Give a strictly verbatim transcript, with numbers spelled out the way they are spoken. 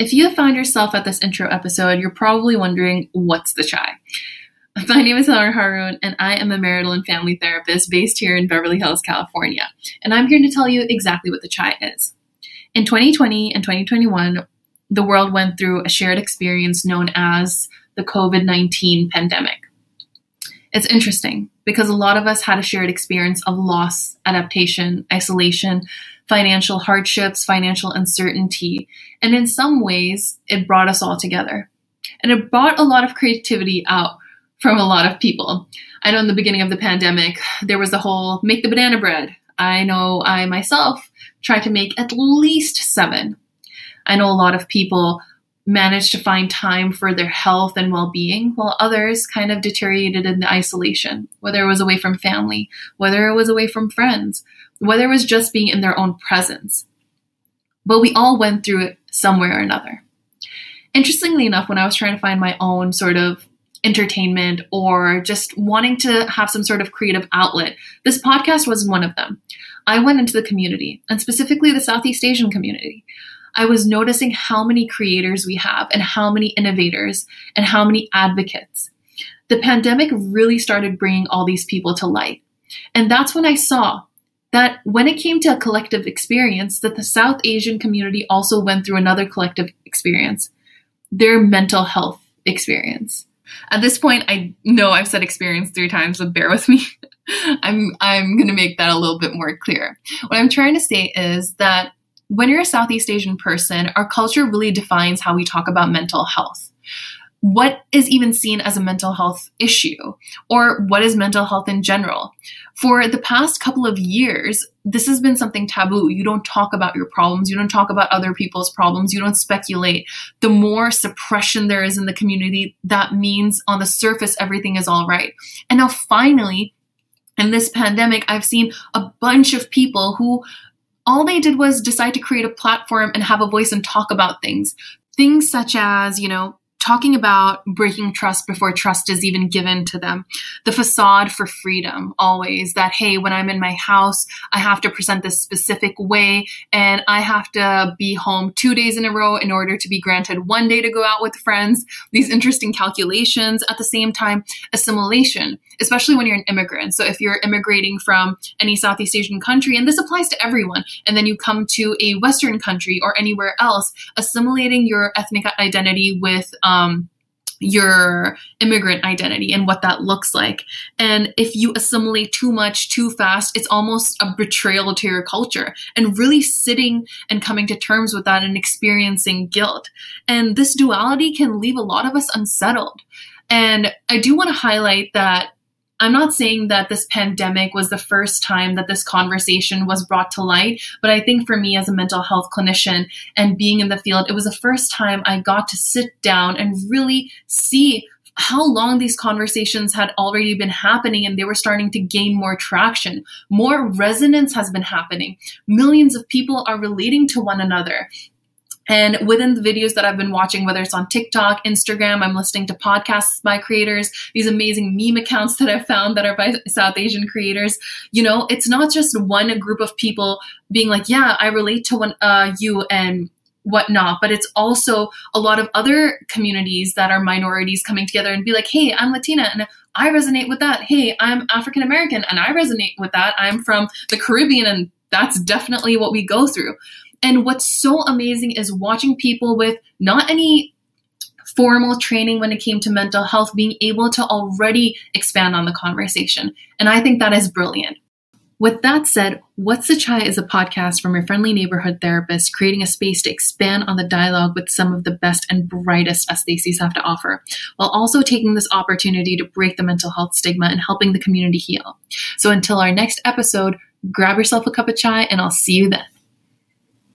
If you found yourself at this intro episode, you're probably wondering, what's the chai? My name is Eleanor Haroon, and I am a marital and family therapist based here in Beverly Hills, California. And I'm here to tell you exactly what the chai is. In twenty twenty and twenty twenty-one, the world went through a shared experience known as the covid nineteen pandemic. It's interesting because a lot of us had a shared experience of loss, adaptation, isolation, financial hardships, financial uncertainty, and in some ways, it brought us all together. And it brought a lot of creativity out from a lot of people. I know in the beginning of the pandemic, there was the whole make the banana bread. I know I myself tried to make at least seven. I know a lot of people managed to find time for their health and well-being, while others kind of deteriorated in the isolation, whether it was away from family, whether it was away from friends, whether it was just being in their own presence. But we all went through it somewhere or another. Interestingly enough, when I was trying to find my own sort of entertainment or just wanting to have some sort of creative outlet, this podcast was one of them. I went into the community, and specifically the Southeast Asian community. I was noticing how many creators we have and how many innovators and how many advocates. The pandemic really started bringing all these people to light. And that's when I saw that when it came to a collective experience, that the South Asian community also went through another collective experience, their mental health experience. At this point, I know I've said experience three times, so bear with me. I'm, I'm going to make that a little bit more clear. What I'm trying to say is that when you're a Southeast Asian person, our culture really defines how we talk about mental health. What is even seen as a mental health issue? Or what is mental health in general? For the past couple of years, this has been something taboo. You don't talk about your problems. You don't talk about other people's problems. You don't speculate. The more suppression there is in the community, that means on the surface, everything is all right. And now finally, in this pandemic, I've seen a bunch of people who all they did was decide to create a platform and have a voice and talk about things. Things such as, you know, talking about breaking trust before trust is even given to them. The facade for freedom always that, hey, when I'm in my house, I have to present this specific way and I have to be home two days in a row in order to be granted one day to go out with friends. These interesting calculations. At the same time, assimilation, especially when you're an immigrant. So if you're immigrating from any Southeast Asian country, and this applies to everyone, and then you come to a Western country or anywhere else, assimilating your ethnic identity with um, your immigrant identity and what that looks like. And if you assimilate too much, too fast, it's almost a betrayal to your culture, and really sitting and coming to terms with that and experiencing guilt. And this duality can leave a lot of us unsettled. And I do want to highlight that I'm not saying that this pandemic was the first time that this conversation was brought to light, but I think for me as a mental health clinician and being in the field, it was the first time I got to sit down and really see how long these conversations had already been happening, and they were starting to gain more traction. More resonance has been happening. Millions of people are relating to one another. And within the videos that I've been watching, whether it's on TikTok, Instagram, I'm listening to podcasts by creators, these amazing meme accounts that I've found that are by South Asian creators, you know, it's not just one group of people being like, yeah, I relate to one, uh, you and whatnot, but it's also a lot of other communities that are minorities coming together and be like, hey, I'm Latina and I resonate with that. Hey, I'm African American and I resonate with that. I'm from the Caribbean and that's definitely what we go through. And what's so amazing is watching people with not any formal training when it came to mental health being able to already expand on the conversation. And I think that is brilliant. With that said, What's the Chai is a podcast from your friendly neighborhood therapist, creating a space to expand on the dialogue with some of the best and brightest as Stacey's have to offer, while also taking this opportunity to break the mental health stigma and helping the community heal. So until our next episode, grab yourself a cup of chai and I'll see you then.